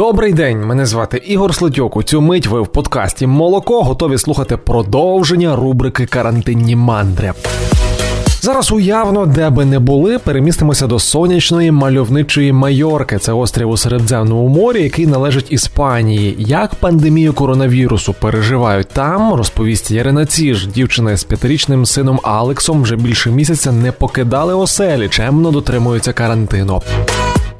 Добрий день, мене звати Ігор Слитьок. У цю мить ви в подкасті «Молоко» готові слухати продовження рубрики «Карантинні мандри». Зараз уявно, де би не були, перемістимося до сонячної мальовничої Майорки. Це острів у Середземному морі, який належить Іспанії. Як пандемію коронавірусу переживають там, розповість Ярина Ціж. Дівчина з 5-річним сином Алексом вже більше місяця не покидали оселі, чемно дотримуються карантину.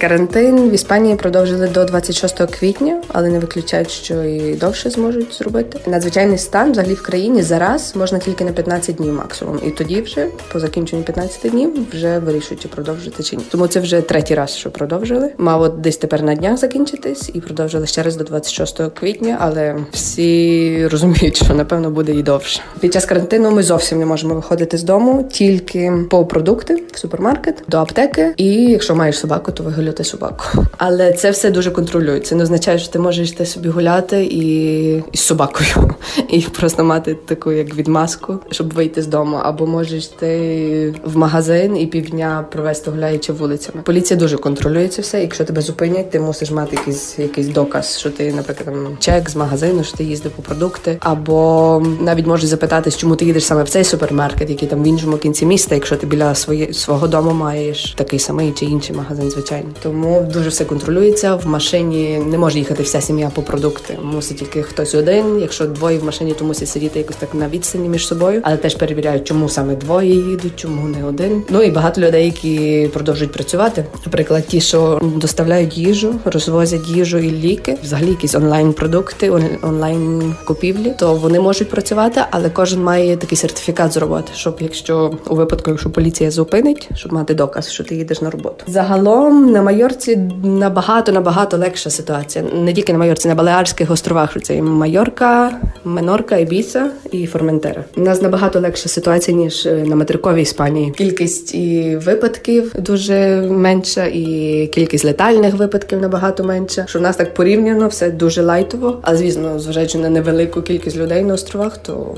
Карантин в Іспанії продовжили до 26 квітня, але не виключають, що і довше зможуть зробити. Надзвичайний стан взагалі в країні зараз можна тільки на 15 днів максимум. І тоді вже, по закінченню 15 днів, вже вирішують, чи продовжити, чи ні. Тому це вже третій раз, що продовжили. Мало десь тепер на днях закінчитись і продовжили ще раз до 26 квітня, але всі розуміють, що, напевно, буде і довше. Під час карантину ми зовсім не можемо виходити з дому, тільки по продукти, в супермаркет, до аптеки. І якщо маєш собаку, то вигуляй собаку. Але це все дуже контролюється. Не означає, що ти можеш йти собі гуляти і з собакою. І просто мати таку як відмазку, щоб вийти з дому. Або можеш йти в магазин і півдня провести гуляючи вулицями. Поліція дуже контролюється все. Якщо тебе зупинять, ти мусиш мати якийсь доказ, що ти, наприклад, чек з магазину, що ти їздив по продукти. Або навіть можеш запитатись, чому ти їдеш саме в цей супермаркет, який там в іншому кінці міста, якщо ти біля свого дому маєш такий самий чи інший магазин, звичайно. Тому дуже все контролюється. В машині не може їхати вся сім'я по продукти. Мусить тільки хтось один. Якщо двоє в машині, то мусять сидіти якось так на відстані між собою. Але теж перевіряють, чому саме двоє їдуть, чому не один. Ну і багато людей, які продовжують працювати. Наприклад, ті, що доставляють їжу, розвозять їжу і ліки, взагалі якісь онлайн-продукти, онлайн-купівлі, то вони можуть працювати, але кожен має такий сертифікат з роботи, щоб якщо у випадку, якщо поліція зупинить, щоб мати доказ, що ти їдеш на роботу. Загалом на Майорці набагато легша ситуація. Не тільки на Майорці, на Балеарських островах. Це і Майорка, Менорка, Ібіса і Форментера. У нас набагато легша ситуація, ніж на материковій Іспанії. Кількість і випадків дуже менша, і кількість летальних випадків набагато менша. Що в нас так порівняно, все дуже лайтово. А звісно, зважаючи на невелику кількість людей на островах, то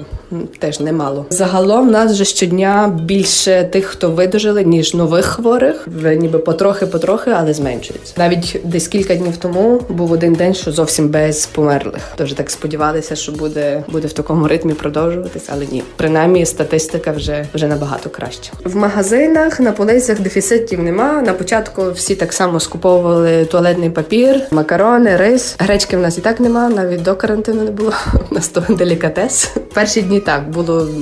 теж немало. Загалом в нас вже щодня більше тих, хто видужили, ніж нових хворих. Ніби потрохи, але зменшується. Навіть десь кілька днів тому був один день, що зовсім без померлих. Тож так сподівалися, що буде в такому ритмі продовжуватись, але ні. Принаймні статистика вже набагато краща. В магазинах, на полицях дефіцитів нема. На початку всі так само скуповували туалетний папір, макарони, рис. Гречки в нас і так нема, навіть до карантину не було. У нас то делікатес. Перші дні так,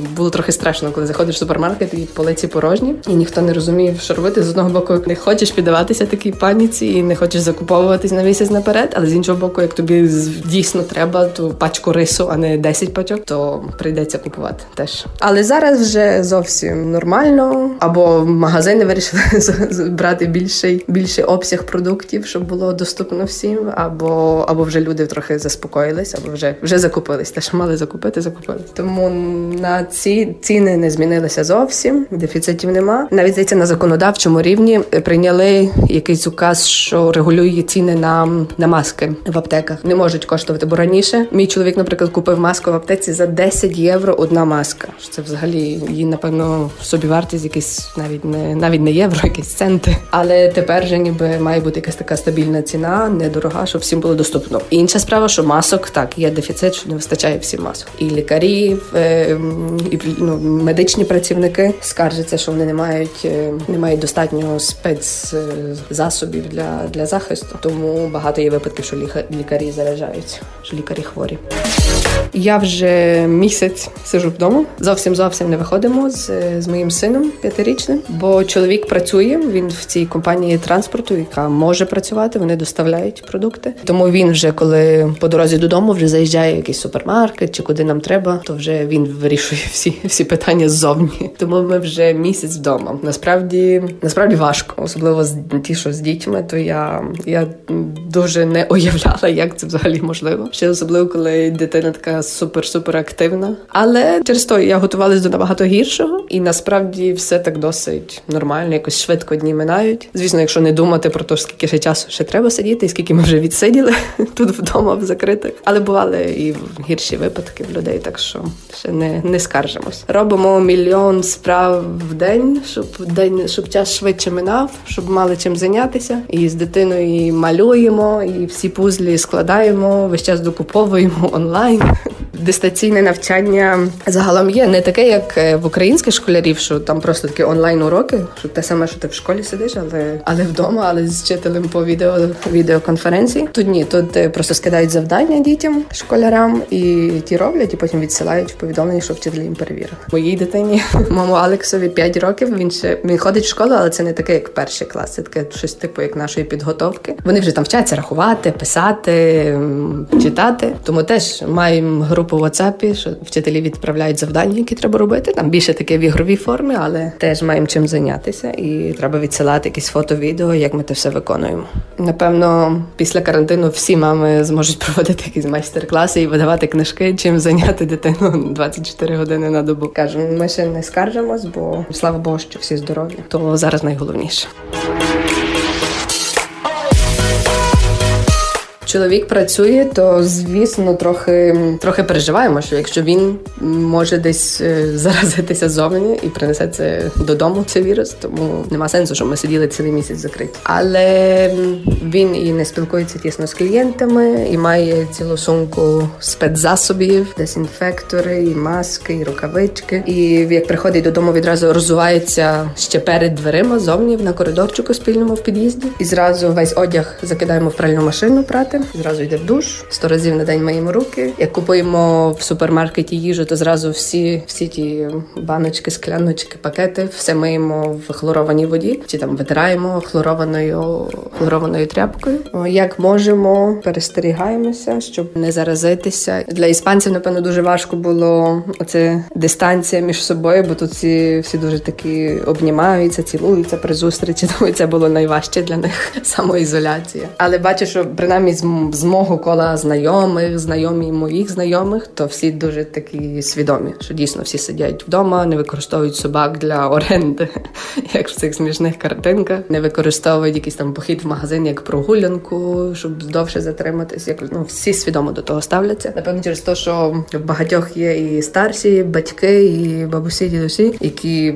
було трохи страшно, коли заходиш в супермаркет і полиці порожні, і ніхто не розуміє, що робити. З одного боку, не хочеш піддаватися такій паніці і не хочеш закуповуватись на місяць наперед, але з іншого боку, як тобі дійсно треба ту пачку рису, а не 10 пачок, то прийдеться купувати теж. Але зараз вже зовсім нормально, або магазини вирішили брати більший обсяг продуктів, щоб було доступно всім, або вже люди трохи заспокоїлись, або вже закупились. Те, що мали закупились. Тому на ці ціни не змінилися зовсім, дефіцитів нема. Навіть, здається, на законодавчому рівні прийняли якийсь указ, що регулює ціни на маски в аптеках. Не можуть коштувати, бо раніше мій чоловік, наприклад, купив маску в аптеці за 10 євро одна маска. Це взагалі її, напевно, собівартість якісь навіть не євро, якісь центи. Але тепер вже ніби має бути якась така стабільна ціна, недорога, щоб всім було доступно. І інша справа, що масок, так, є дефіцит, що не вистачає всім масок. І лікарі, і медичні працівники скаржаться, що вони не мають достатнього спецзасобів для захисту. Тому багато є випадків, що лікарі заражаються, що лікарі хворі. Я вже місяць сижу вдома. Зовсім не виходимо з моїм сином 5-річним, бо чоловік працює, він в цій компанії транспорту, яка може працювати, вони доставляють продукти. Тому він вже, коли по дорозі додому, вже заїжджає в якийсь супермаркет чи куди нам треба, то вже він вирішує всі питання ззовні. Тому ми вже місяць вдома. Насправді важко, особливо ті, що з дітьми, то я дуже не уявляла, як це взагалі можливо. Ще особливо, коли дитина така супер активна. Але через то я готувалась до набагато гіршого, і насправді все так досить нормально, якось швидко дні минають. Звісно, якщо не думати про те, скільки ще часу ще треба сидіти, і скільки ми вже відсиділи тут вдома в закритих. Але бували і гірші випадки в людей, так що ще не скаржимось. Робимо мільйон справ в день, щоб час швидше минав, щоб мали чим зайнятися. зайнятися. І з дитиною і малюємо, і всі пузлі складаємо, весь час докуповуємо онлайн. Дистанційне навчання загалом є не таке, як в українських школярів, що там просто такі онлайн-уроки, що те саме, що ти в школі сидиш, але вдома, але з вчителем по відеоконференції. Тут ні, тут просто скидають завдання дітям, школярам, і ті роблять, і потім відсилають в повідомлення, що вчителі їм перевірили. Моїй дитині, маму Алексові, 5 років, він ходить в школу, але це не таке, як перший клас, це таке щось типу як нашої підготовки. Вони вже там вчаться рахувати, писати, читати, тому теж маємо групу в WhatsApp, що вчителі відправляють завдання, які треба робити. Там більше таке в ігровій формі, але теж маємо чим зайнятися і треба відсилати якісь фото, відео, як ми те все виконуємо. Напевно, після карантину всі мами зможуть проводити якісь майстер-класи і видавати книжки, чим зайняти дитину 24 години на добу. Кажемо, ми ще не скаржимось, бо слава Богу, що всі здорові. То зараз найголовніше. Чоловік працює, то, звісно, трохи переживаємо, що якщо він може десь заразитися ззовні і принесе це додому, цей вірус, тому нема сенсу, що ми сиділи цілий місяць закриті. Але він і не спілкується тісно з клієнтами, і має цілу сумку спецзасобів, дезінфектори, і маски, і рукавички. І як приходить додому, відразу роззувається ще перед дверима ззовні на коридорчику спільному в під'їзді. І зразу весь одяг закидаємо в пральну машину прати. Зразу йде в душ, 100 разів на день миємо руки. Як купуємо в супермаркеті їжу, то зразу всі ті баночки, скляночки, пакети, все миємо в хлорованій воді, чи там витираємо хлорованою тряпкою. Як можемо, перестерігаємося, щоб не заразитися. Для іспанців, напевно, дуже важко було оце дистанція між собою, бо тут всі дуже такі обнімаються, цілуються при зустрічі, тому це було найважче для них самоізоляція. Але бачу, що принаймні з мого кола знайомих, знайомі моїх знайомих, то всі дуже такі свідомі, що дійсно всі сидять вдома, не використовують собак для оренди, як в цих смішних картинках, не використовують якийсь там похід в магазин як прогулянку, щоб довше затриматись. Всі свідомо до того ставляться. Напевно, через те, що в багатьох є і старші, і батьки, і бабусі, і дідусі, які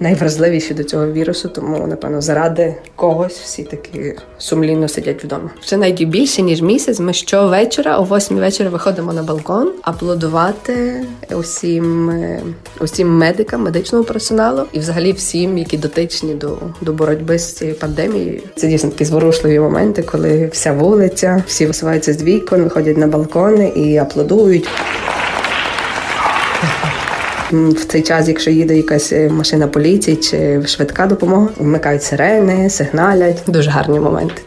найвразливіші до цього вірусу, тому, напевно, заради когось всі такі сумлінно сидять вдома. Навіть більше, ніж місяць, ми щовечора о 8 вечора виходимо на балкон аплодувати усім медикам, медичному персоналу і взагалі всім, які дотичні до боротьби з цією пандемією. Це дійсно такі зворушливі моменти, коли вся вулиця, всі висуваються з вікон, виходять на балкони і аплодують. В цей час, якщо їде якась машина поліції чи швидка допомога, вмикають сирени, сигналять. Дуже гарні моменти.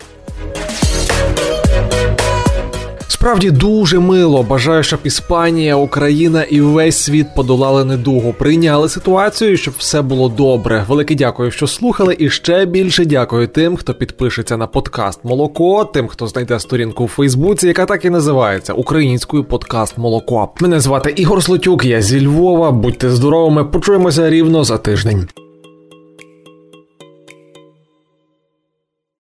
Справді дуже мило. Бажаю, щоб Іспанія, Україна і весь світ подолали недугу, прийняли ситуацію, щоб все було добре. Велике дякую, що слухали, і ще більше дякую тим, хто підпишеться на подкаст «Молоко», тим, хто знайде сторінку у Фейсбуці, яка так і називається «Українською подкаст Молоко». Мене звати Ігор Слотюк, я зі Львова. Будьте здоровими, почуємося рівно за тиждень.